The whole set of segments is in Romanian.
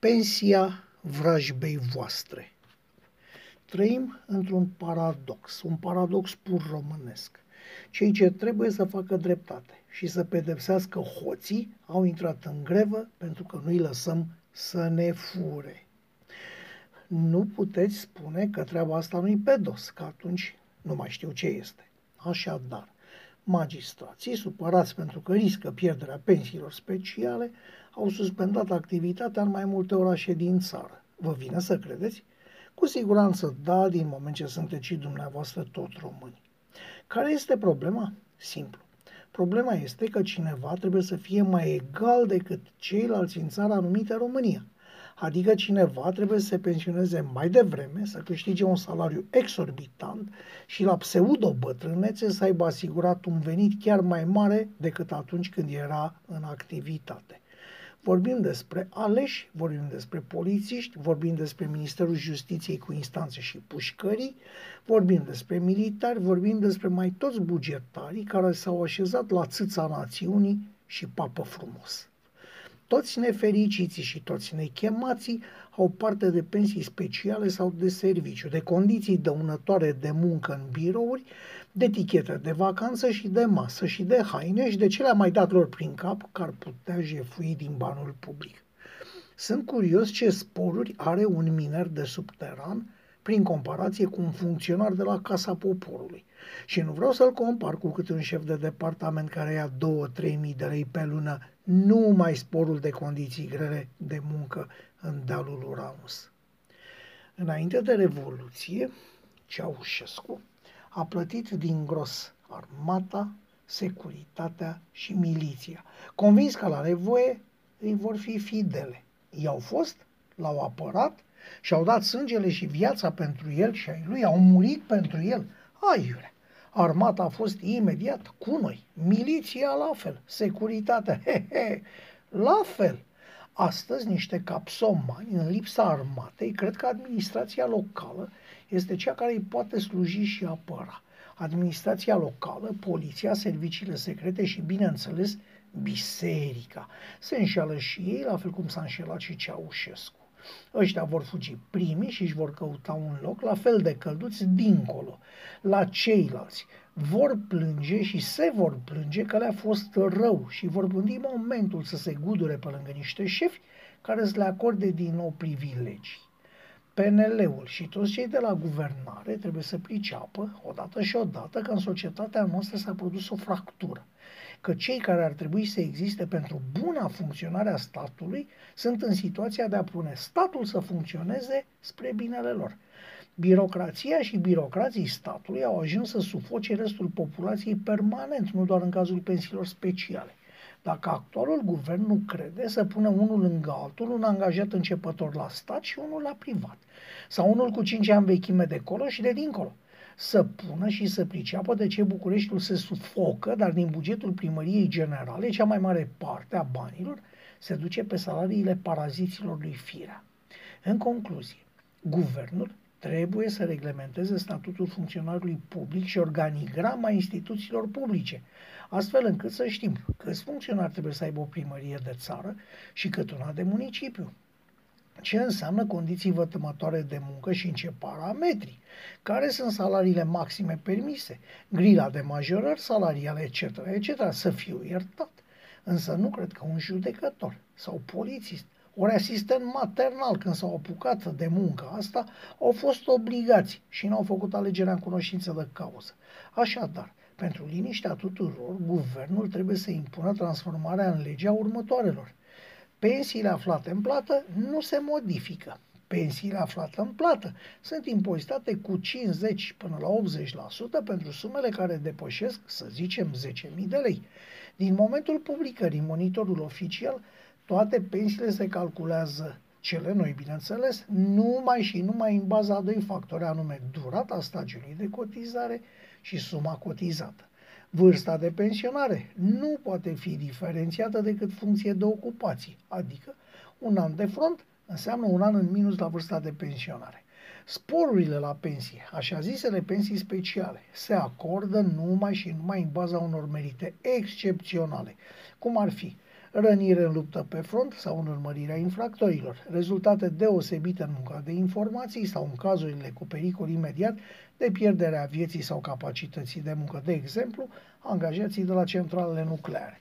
pensia vrajbei voastre. Trăim într-un paradox, un paradox pur românesc. Cei ce trebuie să facă dreptate și să pedepsească hoții au intrat în grevă pentru că nu-i lăsăm să ne fure. Nu puteți spune că treaba asta nu-i pedos, că atunci nu mai știu ce este. Așadar, magistrații, supărați pentru că riscă pierderea pensiilor speciale, au suspendat activitatea în mai multe orașe din țară. Vă vine să credeți? Cu siguranță da, din moment ce sunteți și dumneavoastră tot români. Care este problema? Simplu. Problema este că cineva trebuie să fie mai egal decât ceilalți în țara numită România. Adică cineva trebuie să se pensioneze mai devreme, să câștige un salariu exorbitant și la pseudo-bătrânețe să aibă asigurat un venit chiar mai mare decât atunci când era în activitate. Vorbim despre aleși, vorbim despre polițiști, vorbim despre Ministerul Justiției cu instanțe și pușcării, vorbim despre militari, vorbim despre mai toți bugetarii care s-au așezat la țâța națiunii și papă frumos. Toți nefericiții și toți nechemații au parte de pensii speciale sau de serviciu, de condiții dăunătoare de muncă în birouri, de tichete de vacanță și de masă și de haine și de ce le-a mai dat lor prin cap că ar putea jefui din banul public. Sunt curios ce sporuri are un miner de subteran prin comparație cu un funcționar de la Casa Poporului. Și nu vreau să-l compar cu câte un șef de departament care ia 2-3 mii de lei pe lună, numai sporul de condiții grele de muncă în dealul Uranus. Înainte de Revoluție, Ceaușescu a plătit din gros armata, securitatea și miliția, convins că la nevoie îi vor fi fidele. I-au fost, l-au apărat și au dat sângele și viața pentru el și ai lui, au murit pentru el. Aiurea! Armata a fost imediat cu noi, miliția la fel, securitatea, la fel. Astăzi niște capsomani, în lipsa armatei, cred că administrația locală este cea care îi poate sluji și apăra. Administrația locală, poliția, serviciile secrete și, bineînțeles, biserica. Se înșeală și ei, la fel cum s-a înșelat și Ceaușescu. Ăștia vor fugi primii și își vor căuta un loc la fel de călduți dincolo, la ceilalți. Vor plânge și se vor plânge că le-a fost rău și vor gândi momentul să se gudure pe lângă niște șefi care să le acorde din nou privilegii. PNL-ul și toți cei de la guvernare trebuie să priceapă odată și odată că în societatea noastră s-a produs o fractură, că cei care ar trebui să existe pentru buna funcționare a statului sunt în situația de a pune statul să funcționeze spre binele lor. Birocrația și birocrații statului au ajuns să sufoce restul populației permanent, nu doar în cazul pensiilor speciale. Dacă actualul guvern nu crede să pună unul lângă altul, un angajat începător la stat și unul la privat, sau unul cu 5 ani vechime de colo și de dincolo, să pună și să priceapă de ce Bucureștiul se sufocă, dar din bugetul primăriei generale, cea mai mare parte a banilor se duce pe salariile paraziților lui Firea. În concluzie, guvernul trebuie să reglementeze statutul funcționarului public și organigrama instituțiilor publice, astfel încât să știm câți funcționari trebuie să aibă o primărie de țară și cât una de municipiu. Ce înseamnă condiții vătămătoare de muncă și în ce parametri? Care sunt salariile maxime permise? Grila de majorări salariale, etc., etc., să fiu iertat. Însă nu cred că un judecător sau polițist, ori asistent maternal, când s-au apucat de munca asta, au fost obligați și n-au făcut alegerea în cunoștință de cauză. Așadar, pentru liniștea tuturor, guvernul trebuie să impună transformarea în legea următoarelor. Pensiile aflate în plată nu se modifică. Pensiile aflate în plată sunt impozitate cu 50 până la 80% pentru sumele care depășesc, să zicem, 10.000 de lei. Din momentul publicării monitorul oficial, toate pensiile se calculează, cele noi, bineînțeles, numai și numai în baza a doi factori, anume durata stagiului de cotizare și suma cotizată. Vârsta de pensionare nu poate fi diferențiată decât funcție de ocupație, adică un an de front înseamnă un an în minus la vârsta de pensionare. Sporurile la pensie, așa zisele pensii speciale, se acordă numai și numai în baza unor merite excepționale, cum ar fi rănire în luptă pe front sau în urmărirea infractorilor, rezultate deosebite în munca de informații sau în cazurile cu pericol imediat de pierderea vieții sau capacității de muncă, de exemplu, angajații de la centralele nucleare.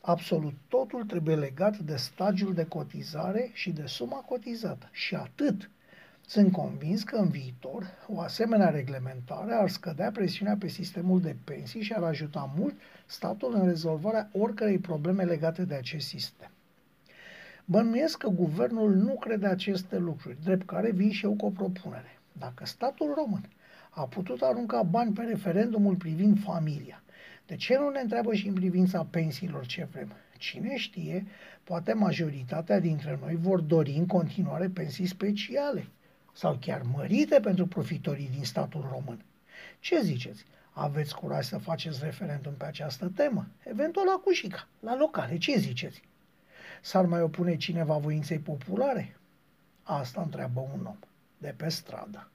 Absolut totul trebuie legat de stagiul de cotizare și de suma cotizată. Și atât. Sunt convins că în viitor o asemenea reglementare ar scădea presiunea pe sistemul de pensii și ar ajuta mult statul în rezolvarea oricărei probleme legate de acest sistem. Bănuiesc că guvernul nu crede aceste lucruri, drept care vin și eu cu o propunere. Dacă statul român a putut arunca bani pe referendumul privind familia, de ce nu ne întreabă și în privința pensiilor ce vrem? Cine știe, poate majoritatea dintre noi vor dori în continuare pensii speciale sau chiar mărite pentru profitorii din statul român. Ce ziceți? Aveți curaj să faceți referendum pe această temă? Eventual la Cușica, la locale, ce ziceți? S-ar mai opune cineva voinței populare? Asta întreabă un om de pe stradă.